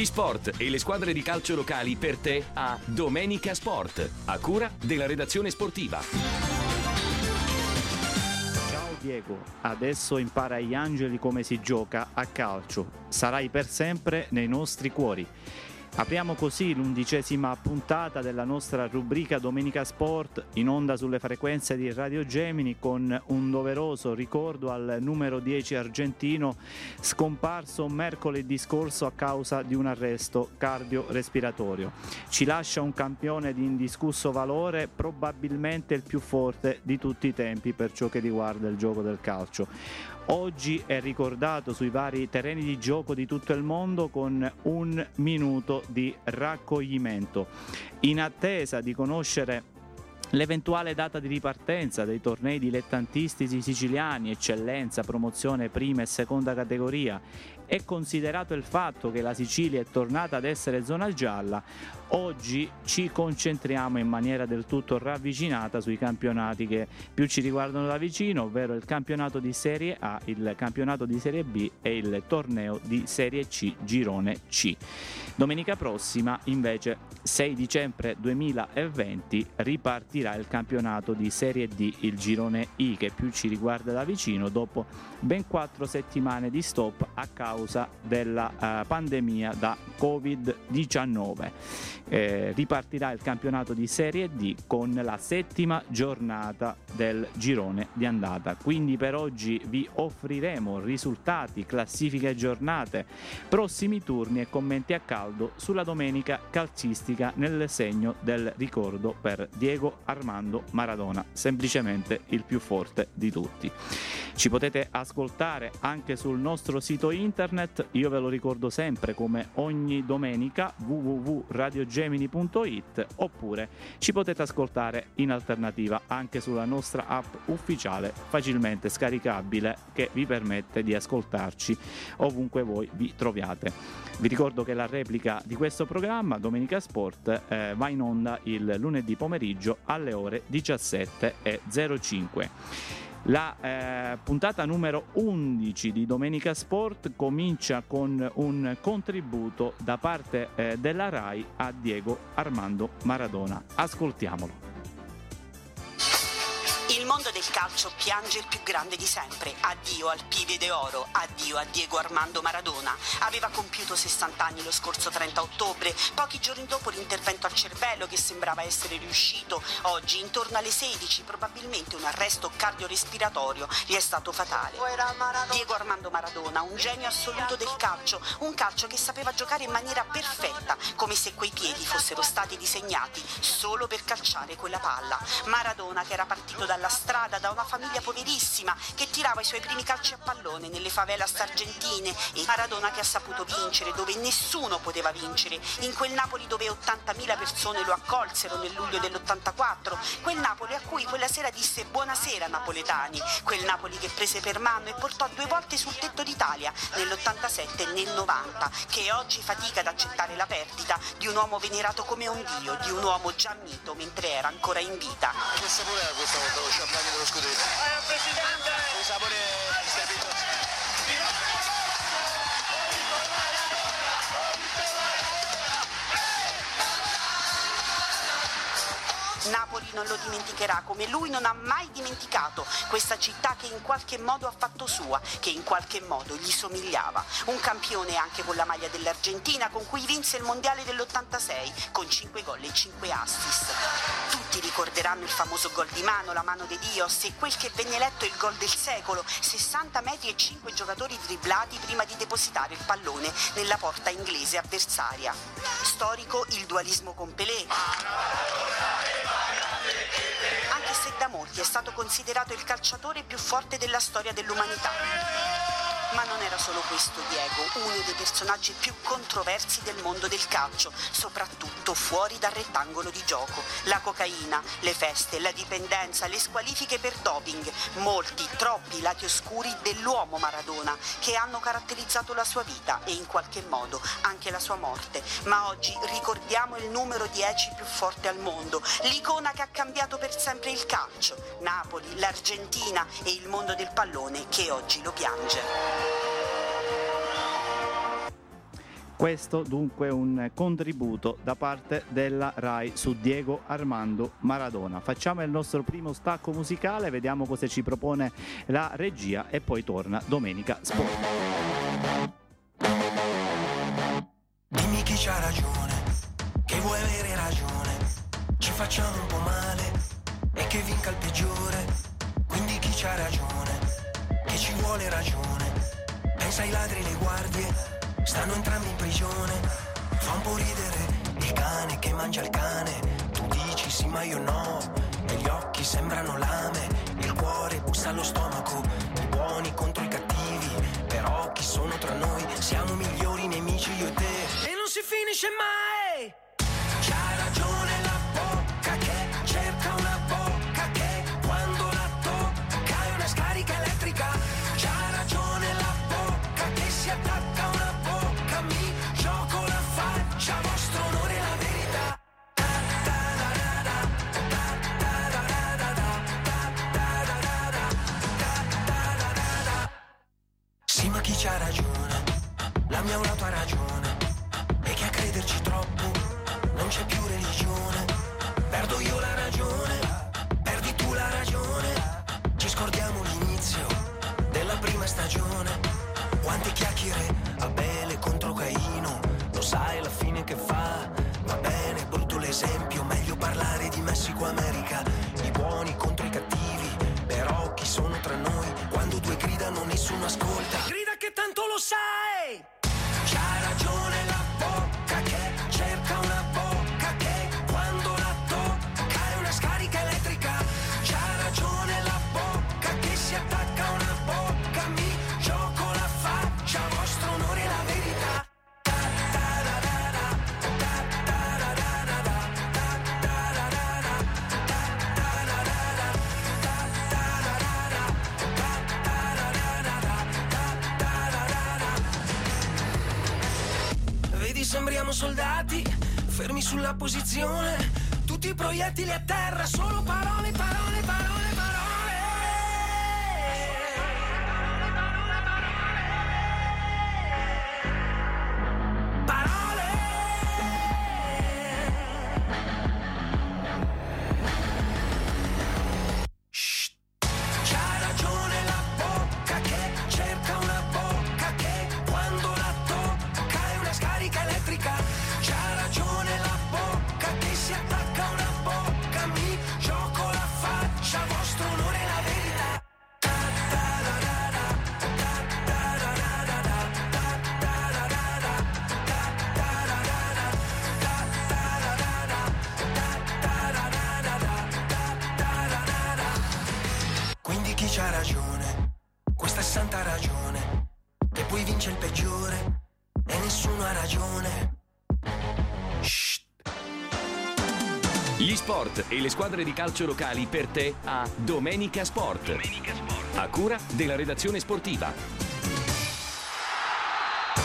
Gli sport e le squadre di calcio locali per te a Domenica Sport, a cura della redazione sportiva. Ciao Diego, adesso impara agli angeli come si gioca a calcio. Sarai per sempre nei nostri cuori. Apriamo così l'11ª puntata della nostra rubrica Domenica Sport in onda sulle frequenze di Radio Gemini, con un doveroso ricordo al numero 10 argentino scomparso mercoledì scorso a causa di un arresto cardiorespiratorio. Ci lascia un campione di indiscusso valore, probabilmente il più forte di tutti i tempi per ciò che riguarda il gioco del calcio. Oggi è ricordato sui vari terreni di gioco di tutto il mondo con un minuto di raccoglimento. In attesa di conoscere l'eventuale data di ripartenza dei tornei dilettantistici siciliani, eccellenza, promozione, prima e seconda categoria, e considerato il fatto che la Sicilia è tornata ad essere zona gialla, oggi ci concentriamo in maniera del tutto ravvicinata sui campionati che più ci riguardano da vicino, ovvero il campionato di Serie A, il campionato di Serie B e il torneo di Serie C, girone C. Domenica prossima, invece, 6 dicembre 2020, ripartirà il campionato di Serie D, il girone I, che più ci riguarda da vicino, dopo ben 4 settimane di stop a causa della pandemia da Covid-19. Ripartirà il campionato di Serie D con la 7ª giornata del girone di andata. Quindi per oggi vi offriremo risultati, classifiche, giornate, prossimi turni e commenti a caldo sulla domenica calcistica nel segno del ricordo per Diego Armando Maradona, semplicemente il più forte di tutti. Ci potete ascoltare anche sul nostro sito internet. Io ve lo ricordo sempre, come ogni domenica, www.radiogemini.it, oppure ci potete ascoltare in alternativa anche sulla nostra app ufficiale, facilmente scaricabile, che vi permette di ascoltarci ovunque voi vi troviate. Vi ricordo che la replica di questo programma, Domenica Sport, va in onda il lunedì pomeriggio alle ore 17:05. La puntata numero 11 di Domenica Sport comincia con un contributo da parte della RAI a Diego Armando Maradona. Ascoltiamolo. Il mondo del calcio piange il più grande di sempre. Addio al Pibe d'Oro, addio a Diego Armando Maradona. Aveva compiuto 60 anni lo scorso 30 ottobre, pochi giorni dopo l'intervento al cervello che sembrava essere riuscito. Oggi, intorno alle 16, probabilmente un arresto cardiorespiratorio gli è stato fatale. Diego Armando Maradona, un genio assoluto del calcio, un calcio che sapeva giocare in maniera perfetta, come se quei piedi fossero stati disegnati solo per calciare quella palla. Maradona, che era partito dalla strada, da una famiglia poverissima, che tirava i suoi primi calci a pallone nelle favelas argentine, e Maradona che ha saputo vincere dove nessuno poteva vincere, in quel Napoli dove 80.000 persone lo accolsero nel luglio dell'84, quel Napoli a cui quella sera disse buonasera napoletani, quel Napoli che prese per mano e portò 2 volte sul tetto d'Italia nell'87 e nel 90, che oggi fatica ad accettare la perdita di un uomo venerato come un dio, di un uomo già mito mentre era ancora in vita. Che sapore era questa volta? Champagne dello scudetto. Un sapore strepitoso. Napoli non lo dimenticherà come lui non ha mai dimenticato questa città che in qualche modo ha fatto sua, che in qualche modo gli somigliava. Un campione anche con la maglia dell'Argentina, con cui vinse il mondiale dell'86 con 5 gol e 5 assist. Tutti ricorderanno il famoso gol di mano, la mano di Dios, e quel che venne eletto il gol del secolo, 60 metri e 5 giocatori driblati prima di depositare il pallone nella porta inglese avversaria. Storico il dualismo con Pelé, anche se da molti è stato considerato il calciatore più forte della storia dell'umanità. Ma non era solo questo Diego, uno dei personaggi più controversi del mondo del calcio, soprattutto fuori dal rettangolo di gioco. La cocaina, le feste, la dipendenza, le squalifiche per doping, molti, troppi lati oscuri dell'uomo Maradona che hanno caratterizzato la sua vita e in qualche modo anche la sua morte. Ma oggi ricordiamo il numero 10 più forte al mondo, l'icona che ha cambiato per sempre il calcio, Napoli, l'Argentina e il mondo del pallone che oggi lo piange. Questo dunque un contributo da parte della RAI su Diego Armando Maradona. Facciamo il nostro primo stacco musicale, vediamo cosa ci propone la regia e poi torna Domenica Sport. Dimmi chi c'ha ragione, che vuoi avere ragione, ci facciamo un po' male e che vinca il peggiore. Quindi chi c'ha ragione, che ci vuole ragione, pensa ai ladri e alle guardie, stanno entrambi in prigione. Fa un po' ridere il cane che mangia il cane, tu dici sì ma io no, e gli occhi sembrano lame, il cuore bussa allo stomaco, i buoni contro i cattivi, però chi sono tra noi, siamo migliori nemici io e te, e non si finisce mai. C'ha ragione la bocca che cerca una bocca che quando la tocca è una scarica elettrica. C'ha ragione la bocca che si attacca a una bocca, mi gioco la faccia, vostro onore la verità. Sì ma chi c'ha ragione? La mia o la tua ragione? E che a crederci troppo non c'è più religione. Perdo io la ragione, perdi tu la ragione, ci scordiamo l'inizio della prima stagione. Quante chiacchiere, Abele contro Caino, lo sai la fine che fa. Va bene, brutto l'esempio, meglio parlare di Messico America. I buoni contro i cattivi, però chi sono tra noi? Quando due gridano nessuno ascolta. Grida che tanto lo sai! C'ha ragione la bocca che cerca una bocca che quando la tocca è una scarica elettrica. C'ha ragione la bocca che si attacca a una bocca, mi gioco la faccia, vostro onore e la verità. Sembriamo soldati, fermi sulla posizione, tutti i proiettili a terra, solo parole, parole, parole, parole. Parole. Shh. C'ha ragione la bocca che cerca una bocca che quando la tocca è una scarica elettrica. C'ha ragione la bocca che si attacca a una bocca, mi gioco la faccia, vostro onore e la verità. Quindi chi c'ha ragione? Questa è santa ragione, che poi vince il peggiore e nessuno ha ragione. Shh. Gli sport e le squadre di calcio locali per te a Domenica Sport. Domenica Sport. A cura della redazione sportiva.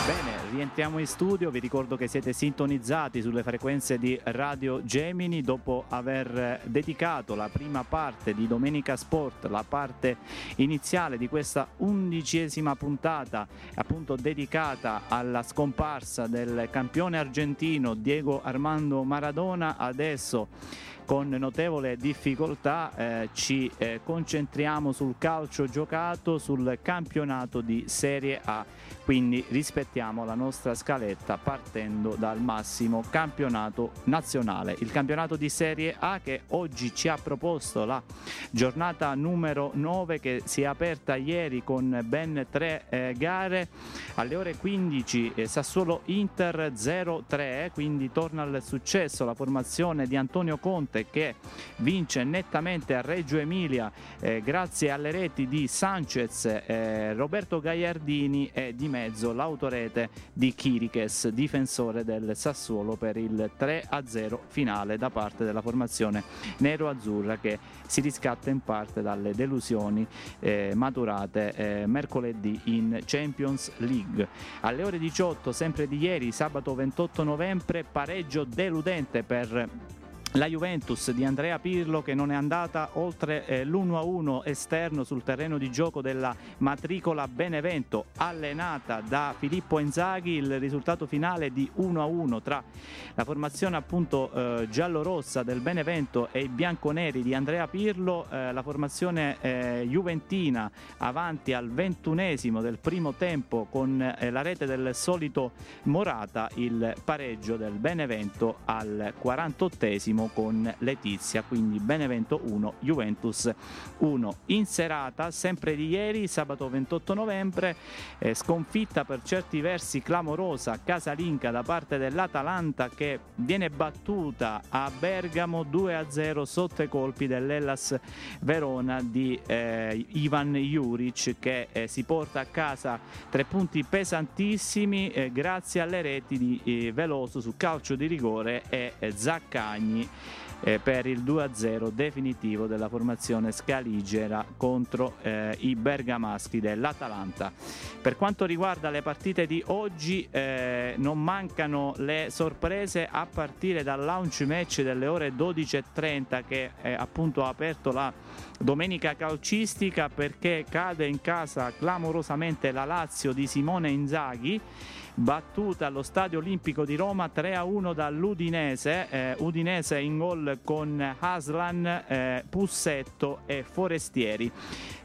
Bene, rientriamo in studio, vi ricordo che siete sintonizzati sulle frequenze di Radio Gemini dopo aver dedicato la prima parte di Domenica Sport, la parte iniziale di questa 11ª puntata appunto dedicata alla scomparsa del campione argentino Diego Armando Maradona. Adesso con notevole difficoltà ci concentriamo sul calcio giocato, sul campionato di Serie A, quindi rispettiamo la nostra scaletta partendo dal massimo campionato nazionale, il campionato di Serie A che oggi ci ha proposto la giornata numero 9 che si è aperta ieri con ben 3 gare. Alle ore 15 Sassuolo Inter 0-3, quindi torna al successo la formazione di Antonio Conte che vince nettamente a Reggio Emilia grazie alle reti di Sanchez, Roberto Gagliardini e di mezzo l'autorete di Chiriches, difensore del Sassuolo, per il 3-0 finale da parte della formazione nero-azzurra che si riscatta in parte dalle delusioni maturate mercoledì in Champions League. Alle ore 18 sempre di ieri, sabato 28 novembre, pareggio deludente per la Juventus di Andrea Pirlo, che non è andata oltre l'1-1 esterno sul terreno di gioco della matricola Benevento, allenata da Filippo Inzaghi. Il risultato finale di 1-1 tra la formazione appunto giallorossa del Benevento e i bianconeri di Andrea Pirlo. La formazione juventina avanti al 21esimo del primo tempo con la rete del solito Morata, il pareggio del Benevento al 48esimo con Letizia, quindi Benevento 1 Juventus 1. In serata sempre di ieri, sabato 28 novembre, sconfitta per certi versi clamorosa casalinga da parte dell'Atalanta, che viene battuta a Bergamo 2-0 sotto i colpi dell'Hellas Verona di Ivan Juric, che si porta a casa 3 punti pesantissimi grazie alle reti di Veloso su calcio di rigore e Zaccagni per il 2-0 definitivo della formazione scaligera contro i bergamaschi dell'Atalanta. Per quanto riguarda le partite di oggi, non mancano le sorprese a partire dal launch match delle ore 12:30, che appunto ha aperto la domenica calcistica, perché cade in casa clamorosamente la Lazio di Simone Inzaghi, battuta allo Stadio Olimpico di Roma 3-1 dall'Udinese, Udinese in gol con Haslan, Pussetto e Forestieri.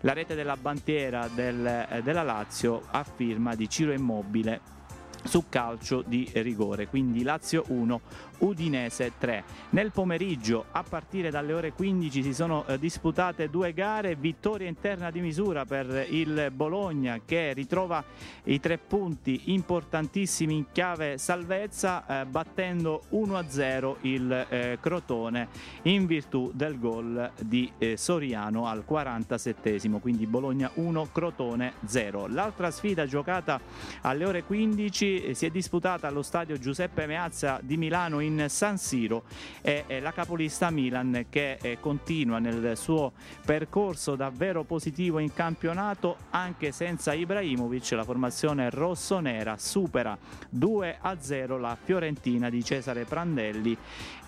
La rete della bandiera della Lazio a firma di Ciro Immobile su calcio di rigore, quindi Lazio 1 Udinese 3. Nel pomeriggio a partire dalle ore 15 si sono disputate 2 gare, vittoria interna di misura per il Bologna, che ritrova i 3 punti importantissimi in chiave salvezza, battendo 1-0 il Crotone in virtù del gol di Soriano al 47esimo, quindi Bologna 1 Crotone 0. L'altra sfida giocata alle ore 15 si è disputata allo stadio Giuseppe Meazza di Milano in San Siro, e la capolista Milan, che continua nel suo percorso davvero positivo in campionato anche senza Ibrahimovic. La formazione rossonera supera 2-0 la Fiorentina di Cesare Prandelli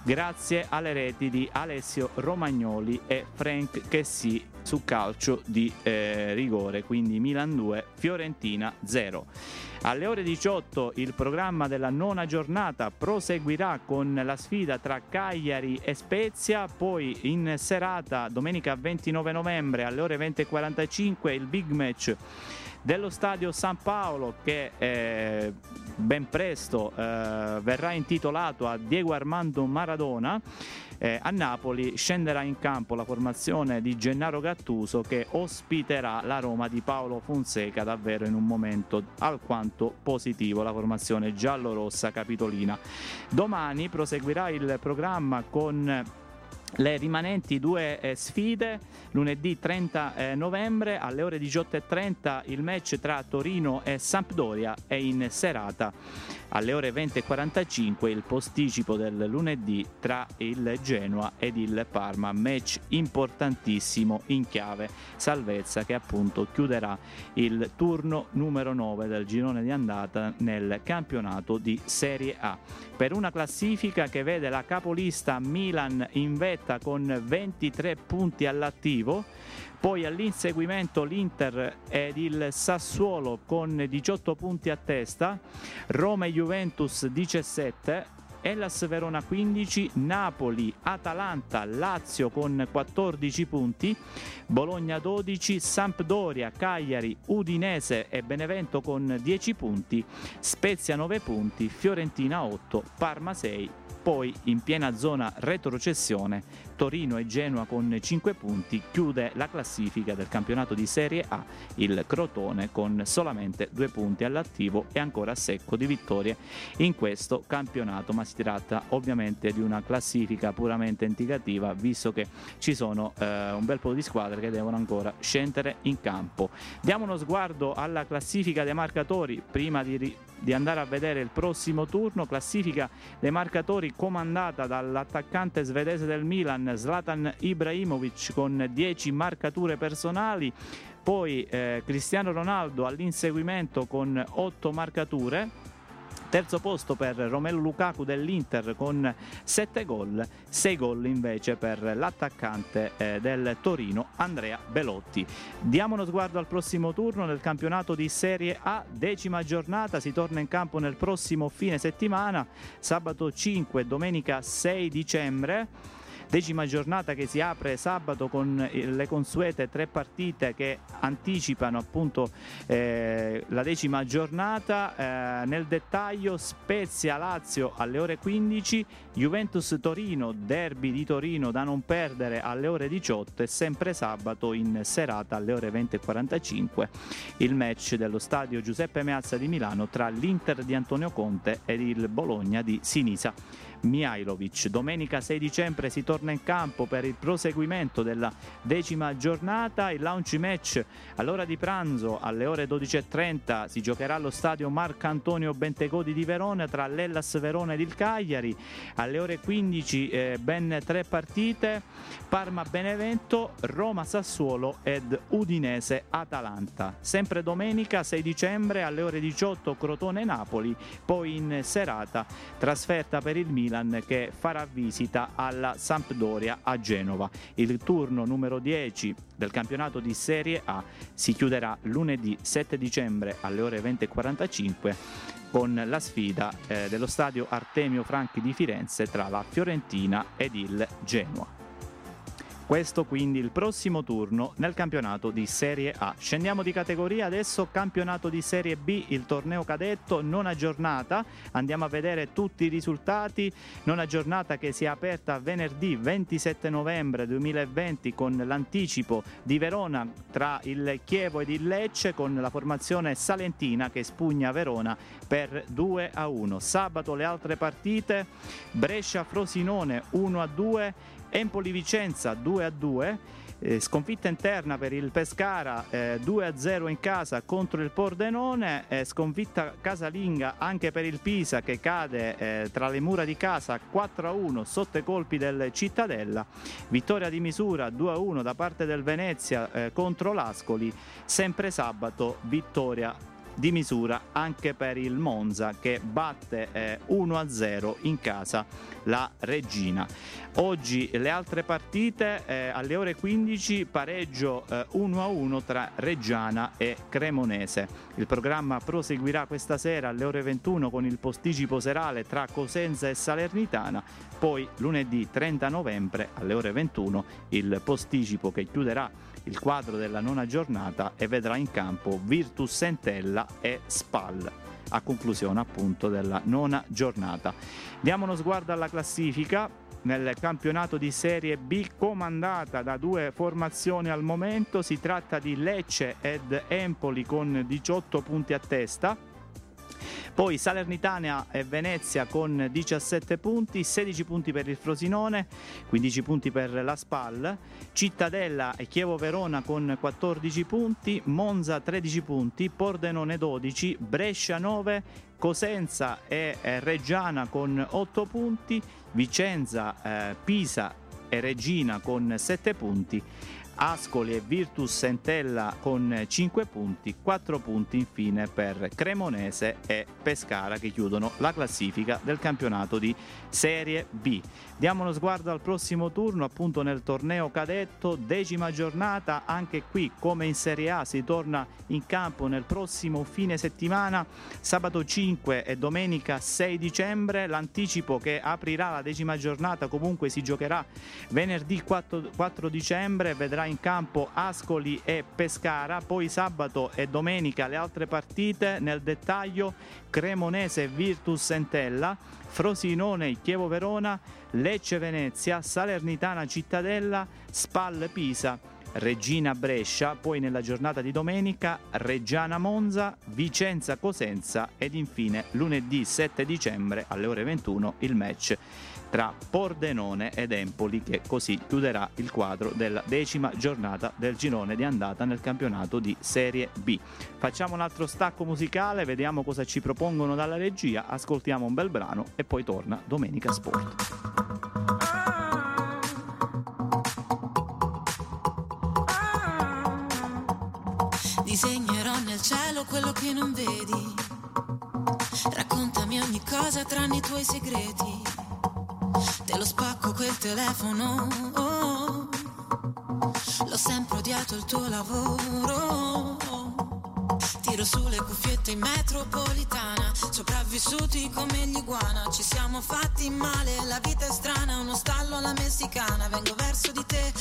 grazie alle reti di Alessio Romagnoli e Franck Kessié su calcio di rigore, quindi Milan 2 Fiorentina 0. Alle ore 18 il programma della 9ª giornata proseguirà con la sfida tra Cagliari e Spezia, poi in serata domenica 29 novembre alle ore 20:45 il big match dello stadio San Paolo, che ben presto verrà intitolato a Diego Armando Maradona. A Napoli scenderà in campo la formazione di Gennaro Gattuso, che ospiterà la Roma di Paolo Fonseca, davvero in un momento alquanto positivo la formazione giallorossa capitolina. Domani proseguirà il programma con le rimanenti 2 sfide. Lunedì 30 novembre alle ore 18:30 il match tra Torino e Sampdoria, e in serata alle ore 20:45 il posticipo del lunedì tra il Genoa ed il Parma, match importantissimo in chiave salvezza, che appunto chiuderà il turno numero 9 del girone di andata nel campionato di Serie A, per una classifica che vede la capolista Milan in vetta con 23 punti all'attivo, poi all'inseguimento l'Inter ed il Sassuolo con 18 punti a testa, Roma e Juventus 17, Hellas Verona 15, Napoli, Atalanta, Lazio con 14 punti, Bologna 12, Sampdoria, Cagliari, Udinese e Benevento con 10 punti, Spezia 9 punti, Fiorentina 8, Parma 6, poi in piena zona retrocessione Torino e Genoa con 5 punti, chiude la classifica del campionato di Serie A il Crotone con solamente 2 punti all'attivo e ancora secco di vittorie in questo campionato, ma si tratta ovviamente di una classifica puramente indicativa, visto che ci sono un bel po' di squadre che devono ancora scendere in campo. Diamo uno sguardo alla classifica dei marcatori prima di andare a vedere il prossimo turno. Classifica dei marcatori comandata dall'attaccante svedese del Milan Zlatan Ibrahimovic con 10 marcature personali, poi Cristiano Ronaldo all'inseguimento con 8 marcature, Terzo posto per Romelu Lukaku dell'Inter con 7 gol, 6 gol invece per l'attaccante del Torino Andrea Belotti. Diamo uno sguardo al prossimo turno nel campionato di Serie A, decima giornata, si torna in campo nel prossimo fine settimana, sabato 5, domenica 6 dicembre. Decima giornata che si apre sabato con le consuete 3 partite che anticipano appunto la decima giornata. Nel dettaglio Spezia-Lazio alle ore 15, Juventus-Torino, derby di Torino da non perdere alle ore 18 e sempre sabato in serata alle ore 20:45 il match dello stadio Giuseppe Meazza di Milano tra l'Inter di Antonio Conte ed il Bologna di Sinisa Mihajlovic. Domenica 6 dicembre si torna in campo per il proseguimento della decima giornata, il launch match all'ora di pranzo alle ore 12:30 si giocherà allo stadio Marcantonio Bentegodi di Verona tra l'Hellas Verona ed il Cagliari, alle ore 15 ben 3 partite, Parma-Benevento, Roma-Sassuolo ed Udinese-Atalanta. Sempre domenica 6 dicembre alle ore 18 Crotone-Napoli, poi in serata trasferta per il Milan che farà visita alla Sampdoria a Genova. Il turno numero 10 del campionato di Serie A si chiuderà lunedì 7 dicembre alle ore 20:45 con la sfida dello stadio Artemio Franchi di Firenze tra la Fiorentina ed il Genoa. Questo quindi il prossimo turno nel campionato di Serie A. Scendiamo di categoria adesso, campionato di Serie B, il torneo cadetto, nona giornata. Andiamo a vedere tutti i risultati. Nona giornata che si è aperta venerdì 27 novembre 2020 con l'anticipo di Verona tra il Chievo ed il Lecce con la formazione salentina che spugna Verona per 2-1. Sabato le altre partite: Brescia-Frosinone 1-2, Empoli-Vicenza 2-2, sconfitta interna per il Pescara 2-0 in casa contro il Pordenone, sconfitta casalinga anche per il Pisa che cade tra le mura di casa 4-1 sotto i colpi del Cittadella, vittoria di misura 2-1 da parte del Venezia contro l'Ascoli, sempre sabato vittoria di misura anche per il Monza che batte 1-0 in casa la Reggina. Oggi le altre partite alle ore 15 pareggio 1-1 tra Reggiana e Cremonese. Il programma proseguirà questa sera alle ore 21 con il posticipo serale tra Cosenza e Salernitana, poi lunedì 30 novembre alle ore 21 il posticipo che chiuderà il quadro della nona giornata e vedrà in campo Virtus Entella e Spal a conclusione appunto della nona giornata. Diamo uno sguardo alla classifica nel campionato di Serie B comandata da 2 formazioni al momento, si tratta di Lecce ed Empoli con 18 punti a testa. Poi Salernitana e Venezia con 17 punti, 16 punti per il Frosinone, 15 punti per la Spal, Cittadella e Chievo Verona con 14 punti, Monza 13 punti, Pordenone 12, Brescia 9, Cosenza e Reggiana con 8 punti, Vicenza, Pisa e Reggina con 7 punti, Ascoli e Virtus Entella con 5 punti, 4 punti infine per Cremonese e Pescara che chiudono la classifica del campionato di Serie B. Diamo uno sguardo al prossimo turno appunto nel torneo cadetto, decima giornata, anche qui come in Serie A si torna in campo nel prossimo fine settimana, sabato 5 e domenica 6 dicembre, l'anticipo che aprirà la decima giornata comunque si giocherà venerdì 4 dicembre, vedrà in campo Ascoli e Pescara, poi sabato e domenica le altre partite nel dettaglio: Cremonese Virtus Entella, Frosinone Chievo Verona, Lecce Venezia, Salernitana Cittadella, Spal Pisa, Reggina Brescia, poi nella giornata di domenica Reggiana Monza, Vicenza Cosenza ed infine lunedì 7 dicembre alle ore 21 il match tra Pordenone ed Empoli che così chiuderà il quadro della decima giornata del girone di andata nel campionato di Serie B. Facciamo un altro stacco musicale, vediamo cosa ci propongono dalla regia, ascoltiamo un bel brano e poi torna Domenica Sport. Disegnerò nel cielo quello che non vedi, Raccontami ogni cosa tranne i tuoi segreti. Te lo spacco quel telefono, oh. L'ho sempre odiato il tuo lavoro, oh. Tiro sulle cuffiette in metropolitana, sopravvissuti come l'iguana. Ci siamo fatti male, la vita è strana, uno stallo alla messicana. Vengo verso di te,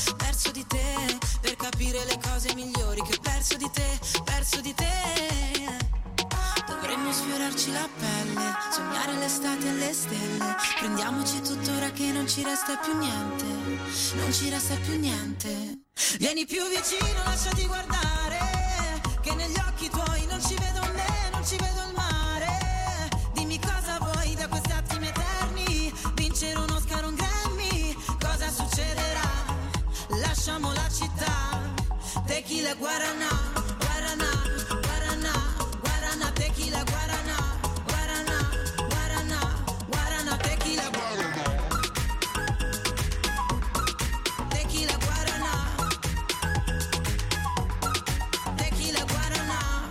per capire le cose migliori che ho perso di te, perso di te. Dovremmo sfiorarci la pelle, sognare l'estate e le stelle. Prendiamoci tuttora che non ci resta più niente, non ci resta più niente. Vieni più vicino, lasciati guardare, che negli occhi tuoi non ci vedo me, non ci vedo il mare. Dimmi cosa vuoi da questi attimi eterni, vincere un Oscar, un Grammy. Cosa succederà? Lasciamo la città, tequila, guaranà. Tequila, guaranà, guaranà, guaranà, guaranà, tequila, guaranà. Tequila, guaranà. Tequila, guaranà.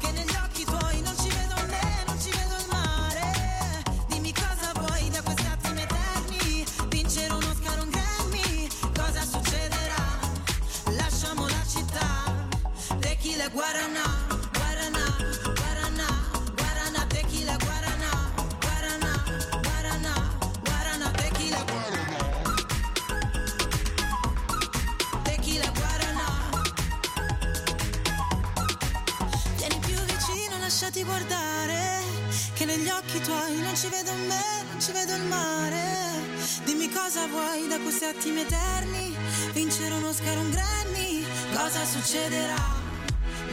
che negli occhi tuoi non ci vedo me, non ci vedo il mare. Dimmi cosa vuoi da questi attimi eterni, vincere un Oscar, un Grammy. Cosa succederà? Lasciamo la città, tequila, guaranà, guaranà, guaranà, guaranà, tequila, guaranà, guaranà, guaranà, guaranà, tequila, guaranà. Tequila, guaranà. Vieni più vicino, lasciati guardare, che negli occhi tuoi non ci vedo me, non ci vedo il mare. Dimmi cosa vuoi da questi attimi eterni, vincere un Oscar, un Grammy. Cosa succederà?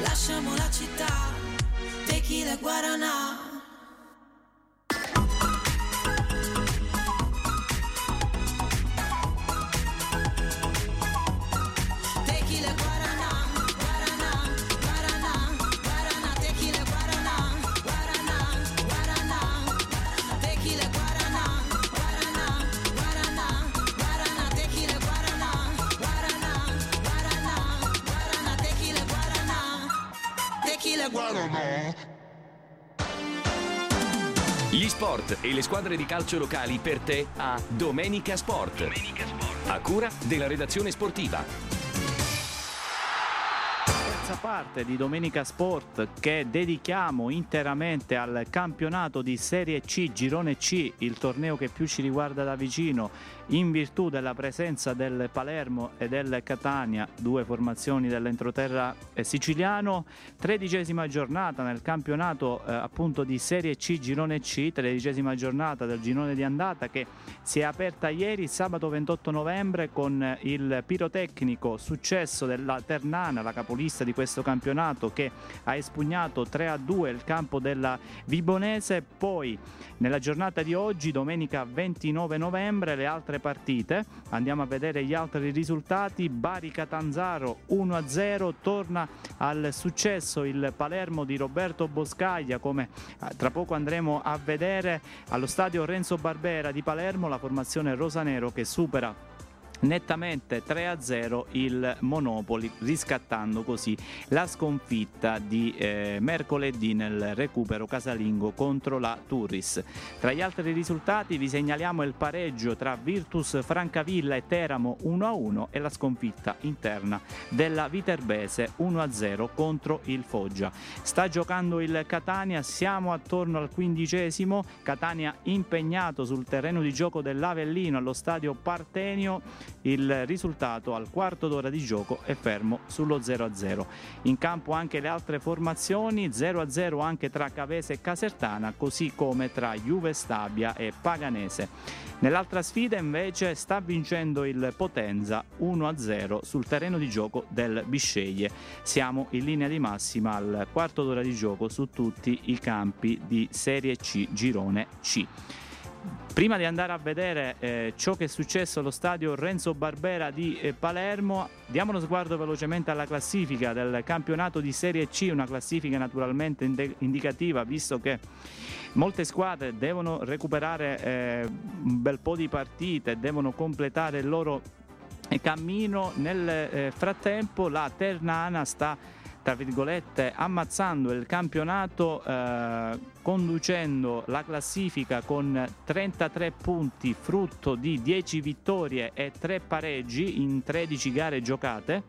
Lasciamo la città, tequila, guaranà. Tequila, guaranà, guaranà, guaranà, guaranà, tequila, guaranà, guaranà, guaranà, guaranà, tequila, guaranà, guaranà, guaranà, guaranà, tequila, guaranà. Gli sport e le squadre di calcio locali per te a Domenica Sport. Domenica Sport. A cura della redazione sportiva. Terza parte di Domenica Sport che dedichiamo interamente al campionato di Serie C, Girone C, il torneo che più ci riguarda da vicino in virtù della presenza del Palermo e del Catania, due formazioni dell'entroterra siciliano. 13ª giornata nel campionato appunto di Serie C Girone C, 13ª giornata del girone di andata che si è aperta ieri sabato 28 novembre con il pirotecnico successo della Ternana, la capolista di questo campionato, che ha espugnato 3-2 il campo della Vibonese. Poi nella giornata di oggi, domenica 29 novembre, le altre partite, andiamo a vedere gli altri risultati. Bari Catanzaro 1-0, torna al successo il Palermo di Roberto Boscaglia, come tra poco andremo a vedere allo stadio Renzo Barbera di Palermo, la formazione rosanero che supera nettamente 3-0 il Monopoli, riscattando così la sconfitta di mercoledì nel recupero casalingo contro la Turris. Tra gli altri risultati vi segnaliamo il pareggio tra Virtus Francavilla e Teramo 1-1 e la sconfitta interna della Viterbese 1-0 contro il Foggia. Sta giocando il Catania, siamo attorno al 15°, Catania impegnato sul terreno di gioco dell'Avellino allo stadio Partenio. Il risultato al quarto d'ora di gioco è fermo sullo 0-0. In campo anche le altre formazioni, 0-0 anche tra Cavese e Casertana, così come tra Juve Stabia e Paganese. Nell'altra sfida invece sta vincendo il Potenza 1-0 sul terreno di gioco del Bisceglie. Siamo in linea di massima al quarto d'ora di gioco su tutti i campi di Serie C, Girone C. Prima di andare a vedere ciò che è successo allo stadio Renzo Barbera di Palermo, diamo uno sguardo velocemente alla classifica del campionato di Serie C, una classifica naturalmente indicativa, visto che molte squadre devono recuperare un bel po' di partite, devono completare il loro cammino. Nel frattempo la Ternana sta, tra virgolette, ammazzando il campionato, conducendo la classifica con 33 punti, frutto di 10 vittorie e 3 pareggi in 13 gare giocate.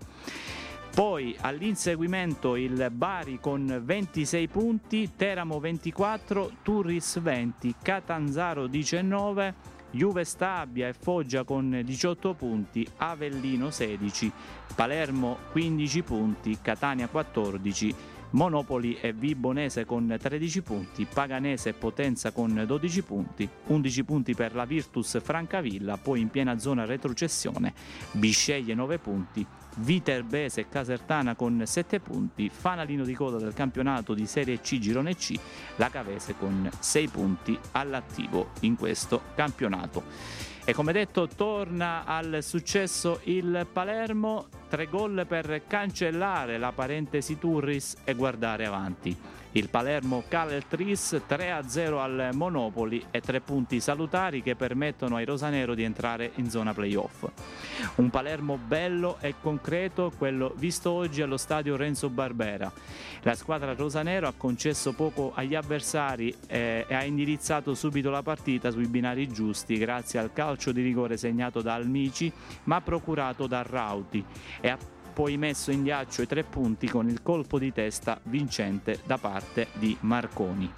Poi all'inseguimento il Bari con 26 punti, Teramo 24, Turris 20, Catanzaro 19, Juve Stabia e Foggia con 18 punti, Avellino 16, Palermo 15 punti, Catania 14, Monopoli e Vibonese con 13 punti, Paganese e Potenza con 12 punti, 11 punti per la Virtus Francavilla, poi in piena zona retrocessione Bisceglie 9 punti, Viterbese e Casertana con 7 punti, fanalino di coda del campionato di Serie C Girone C, la Cavese con 6 punti all'attivo in questo campionato. E come detto torna al successo il Palermo, 3 gol per cancellare la parentesi Turris e guardare avanti. Il Palermo cala il tris 3-0 al Monopoli e 3 punti salutari che permettono ai rosanero di entrare in zona playoff. Un Palermo bello e concreto, quello visto oggi allo stadio Renzo Barbera. La squadra rosanero ha concesso poco agli avversari e ha indirizzato subito la partita sui binari giusti grazie al calcio di rigore segnato da Almici ma procurato da Rauti, e ha poi messo in ghiaccio i 3 punti con il colpo di testa vincente da parte di Marconi.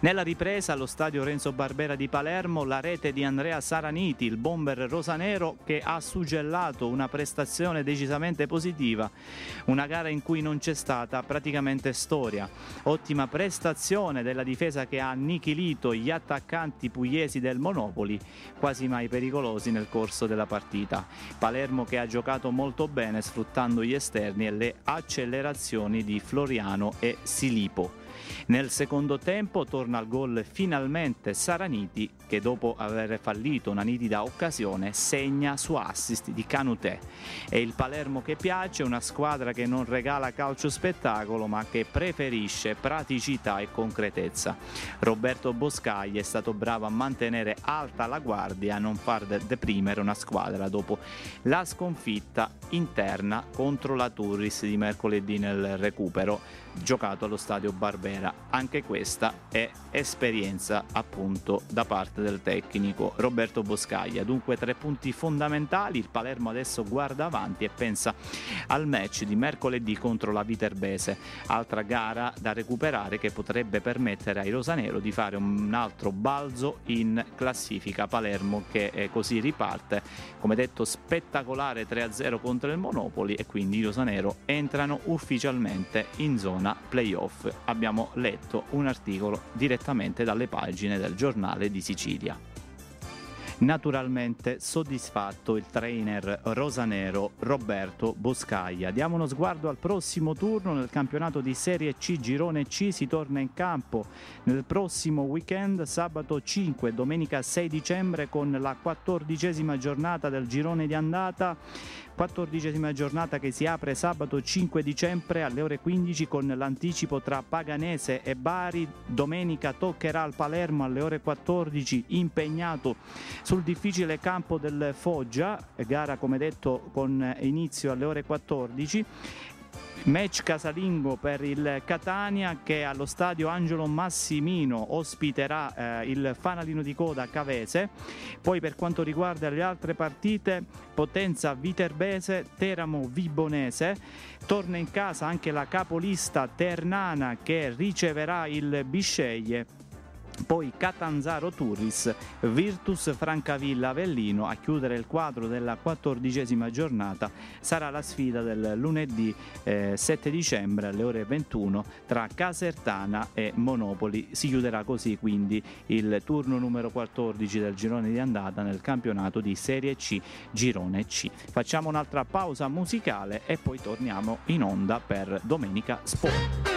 Nella ripresa allo stadio Renzo Barbera di Palermo la rete di Andrea Saraniti, il bomber rosanero, che ha suggellato una prestazione decisamente positiva, una gara in cui non c'è stata praticamente storia. Ottima prestazione della difesa che ha annichilito gli attaccanti pugliesi del Monopoli, quasi mai pericolosi nel corso della partita. Palermo che ha giocato molto bene sfruttando gli esterni e le accelerazioni di Floriano e Silipo. Nel secondo tempo torna al gol finalmente Saraniti, che dopo aver fallito una nitida occasione segna su assist di Canutè. È il Palermo che piace, una squadra che non regala calcio spettacolo ma che preferisce praticità e concretezza. Roberto Boscaglia è stato bravo a mantenere alta la guardia, a non far deprimere una squadra dopo la sconfitta interna contro la Turris di mercoledì nel recupero giocato allo stadio Barbera. Anche questa è esperienza appunto da parte del tecnico Roberto Boscaglia. Dunque 3 punti fondamentali, il Palermo adesso guarda avanti e pensa al match di mercoledì contro la Viterbese, altra gara da recuperare che potrebbe permettere ai rosanero di fare un altro balzo in classifica. Palermo che così riparte, come detto spettacolare 3-0 contro il Monopoli, e quindi i rosanero entrano ufficialmente in zona playoff. Abbiamo letto un articolo direttamente dalle pagine del Giornale di Sicilia. Naturalmente soddisfatto il trainer rosanero Roberto Boscaglia. Diamo uno sguardo al prossimo turno nel campionato di Serie C Girone C. Si torna in campo nel prossimo weekend, sabato 5 e domenica 6 dicembre, con la 14ª giornata del girone di andata. 14ª giornata che si apre sabato 5 dicembre alle ore 15 con l'anticipo tra Paganese e Bari. Domenica toccherà al Palermo alle ore 14, impegnato sul difficile campo del Foggia, gara come detto con inizio alle ore 14. Match casalingo per il Catania che allo stadio Angelo Massimino ospiterà il fanalino di coda Cavese. Poi per quanto riguarda le altre partite, Potenza Viterbese, Teramo Vibonese, torna in casa anche la capolista Ternana che riceverà il Bisceglie. poi Catanzaro Turris, Virtus Francavilla Avellino. A chiudere il quadro della 14ª giornata sarà la sfida del lunedì 7 dicembre alle ore 21 tra Casertana e Monopoli. Si chiuderà così quindi il turno numero 14 del girone di andata nel campionato di Serie C Girone C. Facciamo un'altra pausa musicale e poi torniamo in onda per Domenica Sport.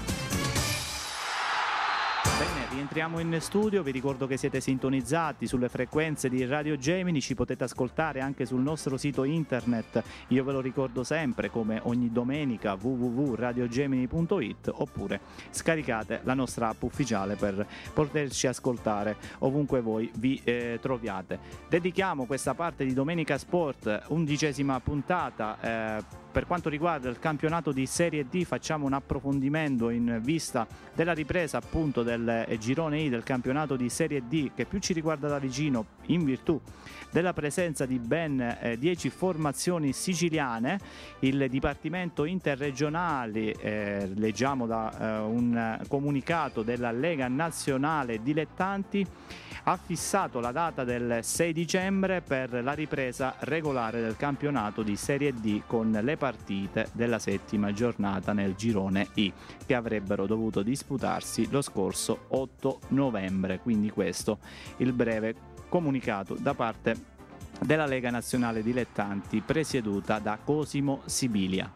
Rientriamo in studio, vi ricordo che siete sintonizzati sulle frequenze di Radio Gemini, ci potete ascoltare anche sul nostro sito internet, io ve lo ricordo sempre come ogni domenica, www.radiogemini.it, oppure scaricate la nostra app ufficiale per poterci ascoltare ovunque voi vi troviate. Dedichiamo questa parte di Domenica Sport, 11ª puntata, per quanto riguarda il campionato di Serie D. Facciamo un approfondimento in vista della ripresa appunto del girone I del campionato di Serie D, che più ci riguarda da vicino in virtù della presenza di ben 10 formazioni siciliane. Il Dipartimento Interregionale, leggiamo da un comunicato della Lega Nazionale Dilettanti, ha fissato la data del 6 dicembre per la ripresa regolare del campionato di Serie D con le partite della 7ª giornata nel girone I, che avrebbero dovuto disputarsi lo scorso 8 novembre. Quindi questo il breve comunicato da parte della Lega Nazionale Dilettanti presieduta da Cosimo Sibilia.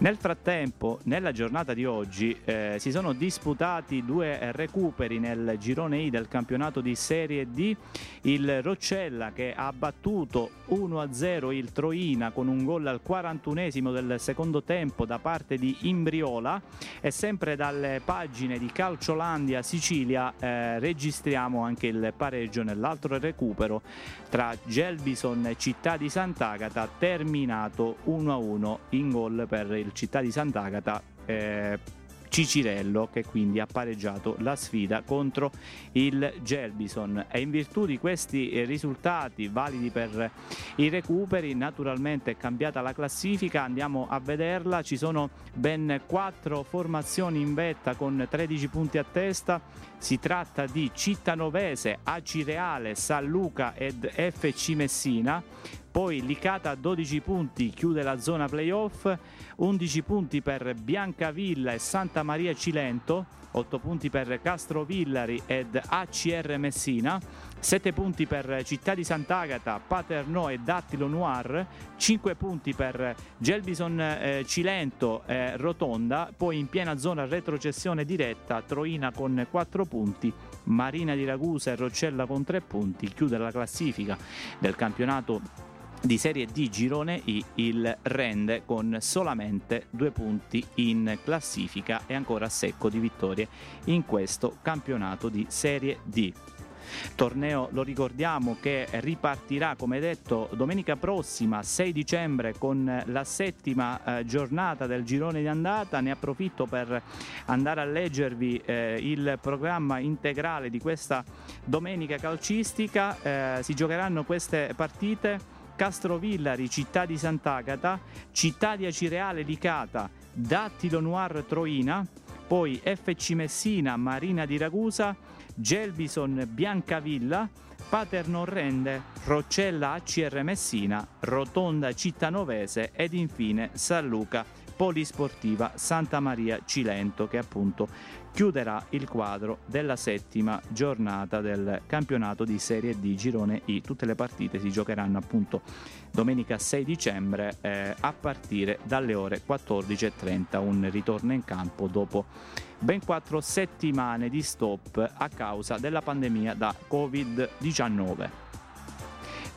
Nel frattempo, nella giornata di oggi si sono disputati due recuperi nel girone I del campionato di Serie D. Il Roccella, che ha battuto 1-0 il Troina con un gol al 41esimo del secondo tempo da parte di Imbriola, e sempre dalle pagine di Calciolandia Sicilia registriamo anche il pareggio nell'altro recupero tra Gelbison e Città di Sant'Agata, terminato 1-1 in gol per il Città di Sant'Agata Cicirello, che quindi ha pareggiato la sfida contro il Gelbison. E in virtù di questi risultati validi per i recuperi, naturalmente è cambiata la classifica, andiamo a vederla. Ci sono ben 4 formazioni in vetta con 13 punti a testa, si tratta di Cittanovese, AC Reale, San Luca ed FC Messina. Poi Licata a 12 punti chiude la zona playoff, 11 punti per Biancavilla e Santa Maria Cilento, 8 punti per Castrovillari ed ACR Messina, 7 punti per Città di Sant'Agata, Paternò e Dattilo Noir, 5 punti per Gelbison Cilento e Rotonda. Poi in piena zona retrocessione diretta Troina con 4 punti, Marina di Ragusa e Roccella con 3 punti. Chiude la classifica del campionato di Serie D girone I il Rende con solamente 2 punti in classifica e ancora secco di vittorie in questo campionato di Serie D. Torneo, lo ricordiamo, che ripartirà, come detto, domenica prossima 6 dicembre con la 7ª giornata del girone di andata. Ne approfitto per andare a leggervi il programma integrale di questa domenica calcistica. Si giocheranno queste partite: Castrovillari, Città di Sant'Agata, Città di Acireale Licata, Dattilo Noir Troina, poi FC Messina, Marina di Ragusa, Gelbison Biancavilla, Paternò Rende, Roccella ACR Messina, Rotonda Cittanovese ed infine San Luca Polisportiva Santa Maria Cilento, che appunto chiuderà il quadro della 7ª giornata del campionato di Serie D girone I. Tutte le partite si giocheranno appunto domenica 6 dicembre a partire dalle ore 14:30, un ritorno in campo dopo ben 4 settimane di stop a causa della pandemia da Covid-19.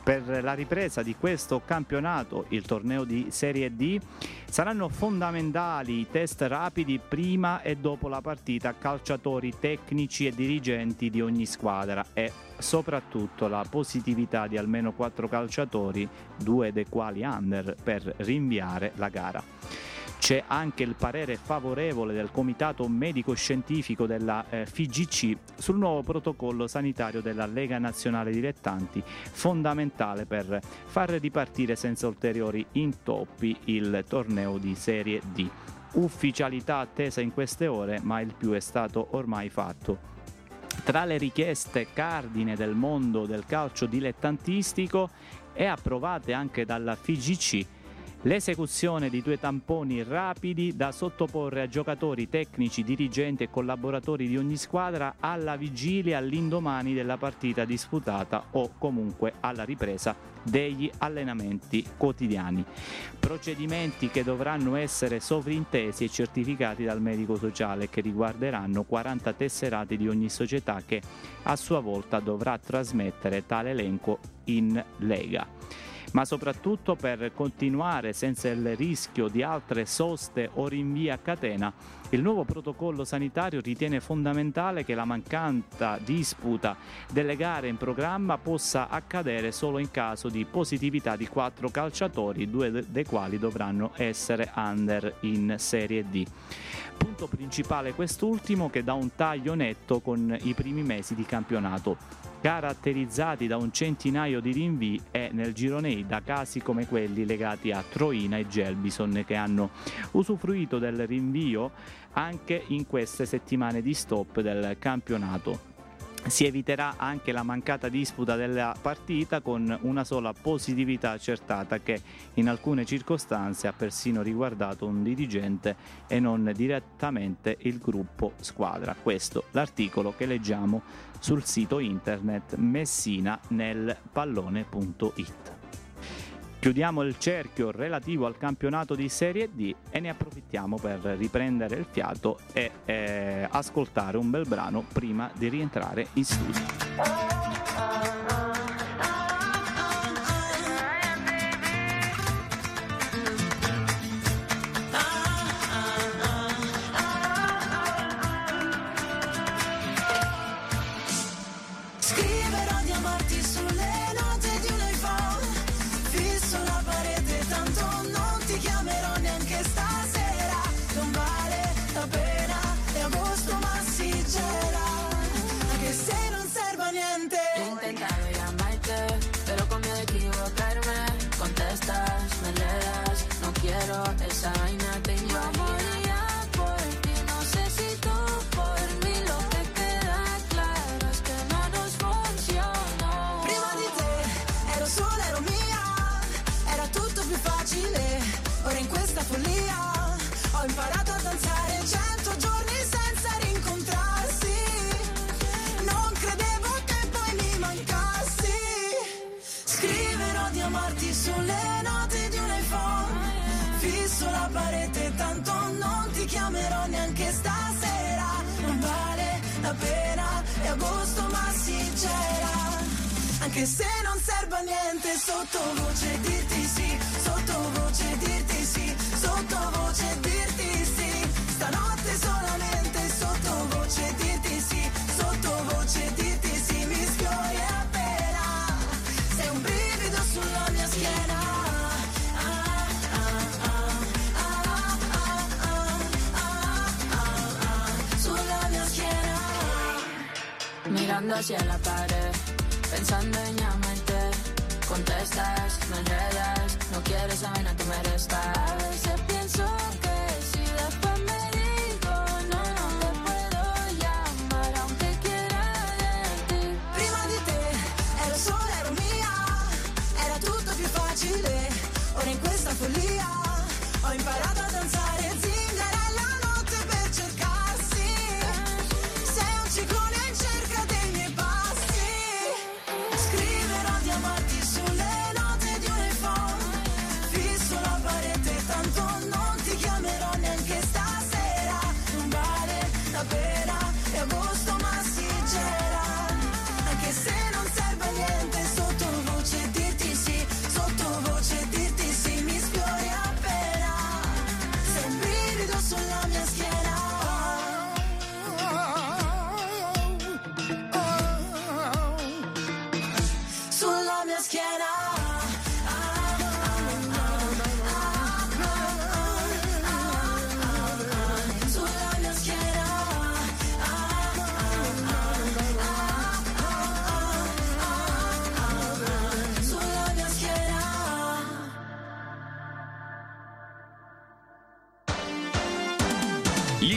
Per la ripresa di questo campionato, il torneo di Serie D, saranno fondamentali i test rapidi prima e dopo la partita, calciatori, tecnici e dirigenti di ogni squadra, e soprattutto la positività di almeno 4 calciatori, 2 dei quali under, per rinviare la gara. C'è anche il parere favorevole del Comitato Medico-Scientifico della FIGC sul nuovo protocollo sanitario della Lega Nazionale Dilettanti, fondamentale per far ripartire senza ulteriori intoppi il torneo di Serie D. Ufficialità attesa in queste ore, ma il più è stato ormai fatto. Tra le richieste cardine del mondo del calcio dilettantistico e approvate anche dalla FIGC, l'esecuzione di 2 tamponi rapidi da sottoporre a giocatori, tecnici, dirigenti e collaboratori di ogni squadra alla vigilia, all'indomani della partita disputata o comunque alla ripresa degli allenamenti quotidiani. Procedimenti che dovranno essere sovrintesi e certificati dal medico sociale, che riguarderanno 40 tesserati di ogni società, che a sua volta dovrà trasmettere tale elenco in Lega. Ma soprattutto, per continuare senza il rischio di altre soste o rinvii a catena, il nuovo protocollo sanitario ritiene fondamentale che la mancata disputa delle gare in programma possa accadere solo in caso di positività di 4 calciatori, 2 dei quali dovranno essere under in Serie D. Punto principale quest'ultimo, che dà un taglio netto con i primi mesi di campionato, caratterizzati da un centinaio di rinvii, e nel girone I da casi come quelli legati a Troina e Gelbison, che hanno usufruito del rinvio anche in queste settimane di stop del campionato. Si eviterà anche la mancata disputa della partita con una sola positività accertata, che in alcune circostanze ha persino riguardato un dirigente e non direttamente il gruppo squadra. Questo l'articolo che leggiamo sul sito internet messinanelpallone.it. Chiudiamo il cerchio relativo al campionato di Serie D e ne approfittiamo per riprendere il fiato e ascoltare un bel brano prima di rientrare in studio. Che se non serve a niente, sottovoce dirti sì, sottovoce dirti sì, sottovoce dirti sì, stanotte solamente, sottovoce dirti sì, sottovoce dirti sì, mi sfiori appena, sei un brivido sulla mia schiena. Sulla mia schiena, mirando hacia la pared, pensando en llamarte, contestas, me enredas, no quieres a mí, no te merezco. A veces pienso que si después me digo no, no te puedo llamar, aunque quiera de ti. Prima di te, ero sola, ero mia, era tutto più facile, ora in questa follia ho imparato a danzare zingara la notte per cercarsi, sei un ciclone in cerca dei miei passi. Scriverò diamanti sulle note di un iPhone, fisso la parete, tanto non ti chiamerò neanche stasera. Non vale la pena, è agosto ma si gela, anche se non serve a niente, sottovoce dirti sì, sottovoce dirti sì, mi sfiori appena, sei un brivido sulla mia schiena. Sulla mia schiena, sulla mia schiena, sulla mia schiena. Gli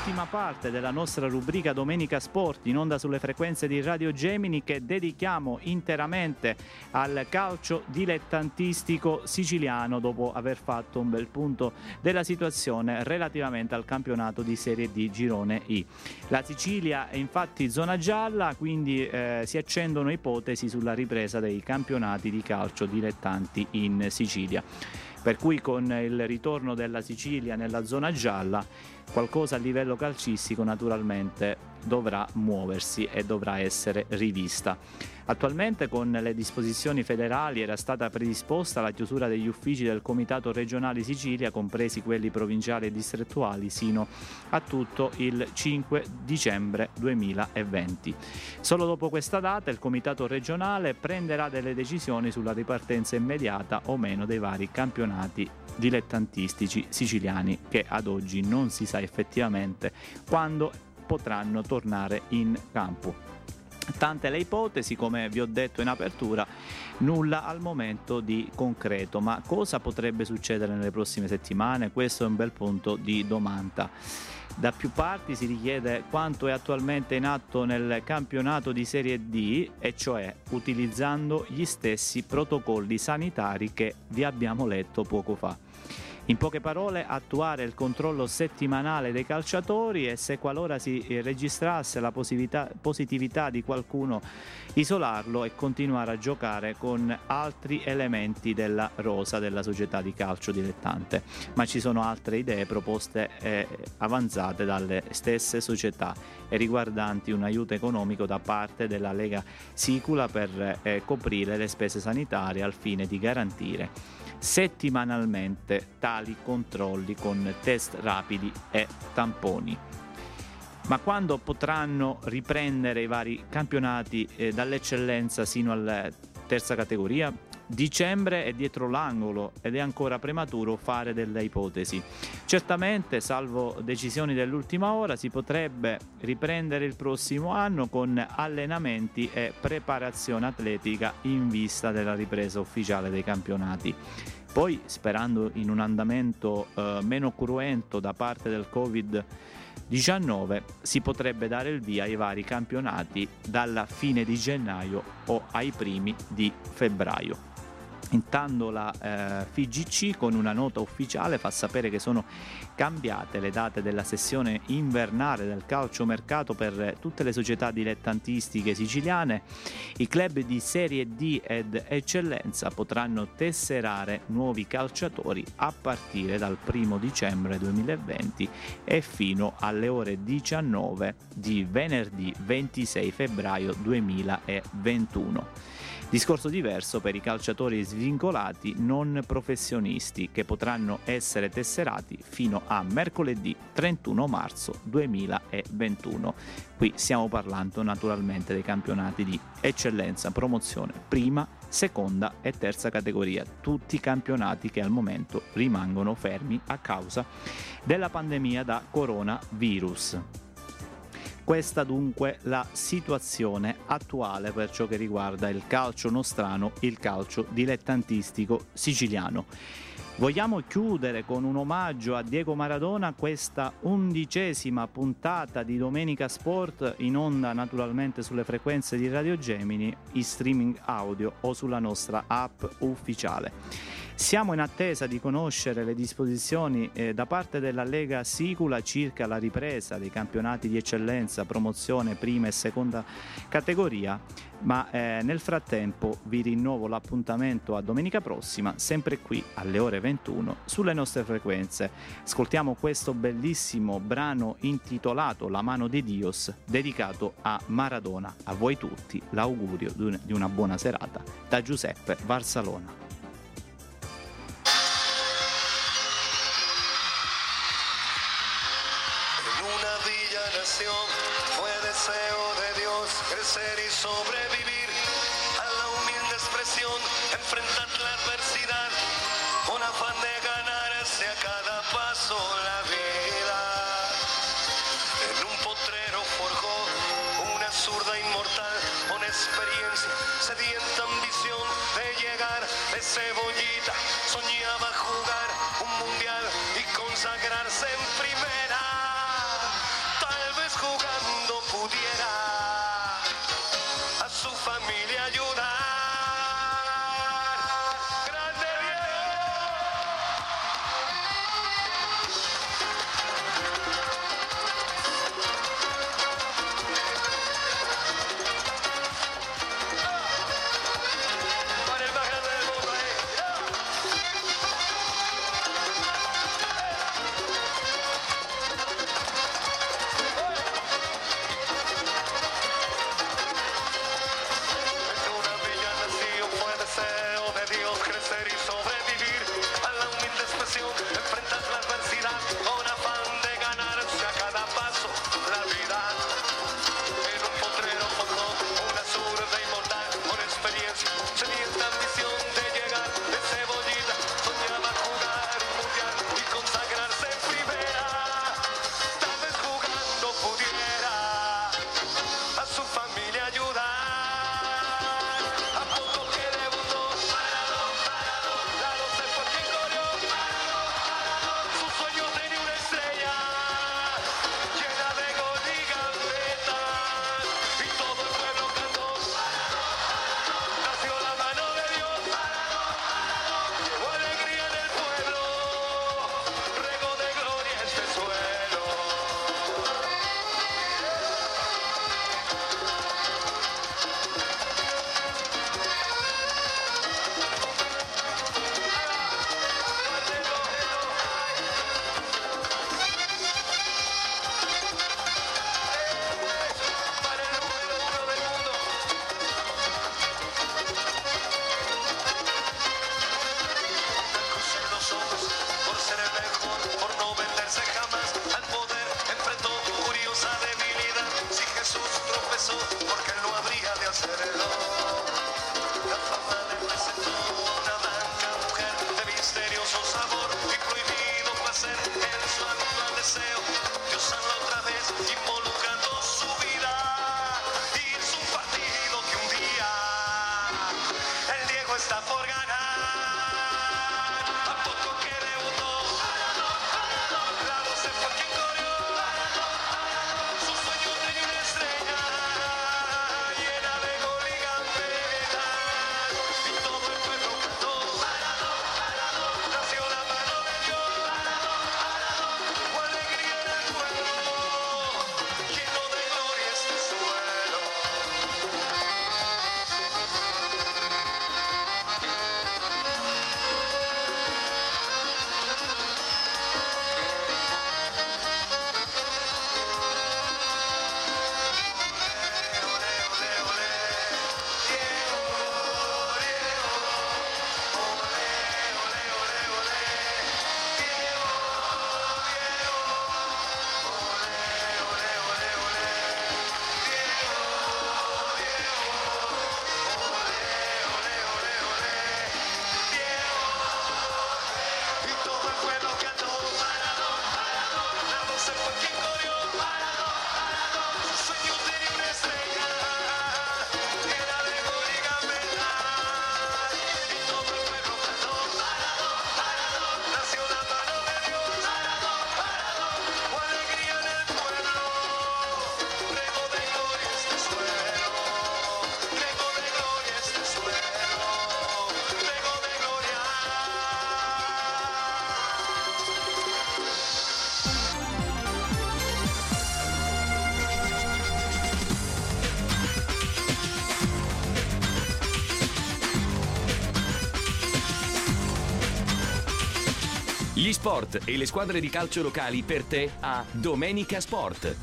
Ultima parte della nostra rubrica Domenica Sport in onda sulle frequenze di Radio Gemini, che dedichiamo interamente al calcio dilettantistico siciliano, dopo aver fatto un bel punto della situazione relativamente al campionato di Serie D Girone I. La Sicilia è infatti zona gialla, quindi si accendono ipotesi sulla ripresa dei campionati di calcio dilettanti in Sicilia. Per cui con il ritorno della Sicilia nella zona gialla, qualcosa a livello calcistico naturalmente dovrà muoversi e dovrà essere rivista. Attualmente con le disposizioni federali era stata predisposta la chiusura degli uffici del Comitato Regionale Sicilia, compresi quelli provinciali e distrettuali, sino a tutto il 5 dicembre 2020. Solo dopo questa data il Comitato Regionale prenderà delle decisioni sulla ripartenza immediata o meno dei vari campionati dilettantistici siciliani, che ad oggi non si sa effettivamente quando potranno tornare in campo. Tante le ipotesi, come vi ho detto in apertura, nulla al momento di concreto, ma cosa potrebbe succedere nelle prossime settimane? Questo è un bel punto di domanda. Da più parti si richiede quanto è attualmente in atto nel campionato di Serie D, e cioè utilizzando gli stessi protocolli sanitari che vi abbiamo letto poco fa. In poche parole, attuare il controllo settimanale dei calciatori e, se qualora si registrasse la positività di qualcuno, isolarlo e continuare a giocare con altri elementi della rosa della società di calcio dilettante. Ma ci sono altre idee proposte avanzate dalle stesse società e riguardanti un aiuto economico da parte della Lega Sicula per coprire le spese sanitarie al fine di garantire settimanalmente tali controlli con test rapidi e tamponi. Ma quando potranno riprendere i vari campionati dall'eccellenza sino alla terza categoria? Dicembre è dietro l'angolo ed è ancora prematuro fare delle ipotesi. Certamente, salvo decisioni dell'ultima ora, si potrebbe riprendere il prossimo anno con allenamenti e preparazione atletica in vista della ripresa ufficiale dei campionati. Poi, sperando in un andamento meno cruento da parte del Covid-19, si potrebbe dare il via ai vari campionati dalla fine di gennaio o ai primi di febbraio. Intanto la FIGC con una nota ufficiale fa sapere che sono cambiate le date della sessione invernale del calciomercato per tutte le società dilettantistiche siciliane. I club di Serie D ed Eccellenza potranno tesserare nuovi calciatori a partire dal 1° dicembre 2020 e fino alle ore 19 di venerdì 26 febbraio 2021. Discorso diverso per i calciatori svincolati non professionisti, che potranno essere tesserati fino a mercoledì 31 marzo 2021. Qui stiamo parlando naturalmente dei campionati di eccellenza, promozione, prima, seconda e terza categoria, tutti i campionati che al momento rimangono fermi a causa della pandemia da coronavirus. Questa dunque la situazione attuale per ciò che riguarda il calcio nostrano, il calcio dilettantistico siciliano. Vogliamo chiudere con un omaggio a Diego Maradona questa 11ª puntata di Domenica Sport, in onda naturalmente sulle frequenze di Radio Gemini, in streaming audio o sulla nostra app ufficiale. Siamo in attesa di conoscere le disposizioni da parte della Lega Sicula circa la ripresa dei campionati di eccellenza, promozione, prima e seconda categoria, ma nel frattempo vi rinnovo l'appuntamento a domenica prossima, sempre qui alle ore 21 sulle nostre frequenze. Ascoltiamo questo bellissimo brano intitolato La mano di Dios, dedicato a Maradona. A voi tutti l'augurio di una buona serata da Giuseppe Varsalona. Fue deseo de Dios crecer y sobrevivir a la humilde expresión, enfrentar la adversidad con afán de ganarse a cada paso la vida. En un potrero forjó una zurda inmortal, con experiencia, sedienta ambición de llegar de cebollita, soñaba jugar un mundial y consagrarse en primera. Jugando pudiera a su familia ayudar. ¡Grande Diego! Para el más grande del mundo, Gli sport e le squadre di calcio locali per te a Domenica Sport,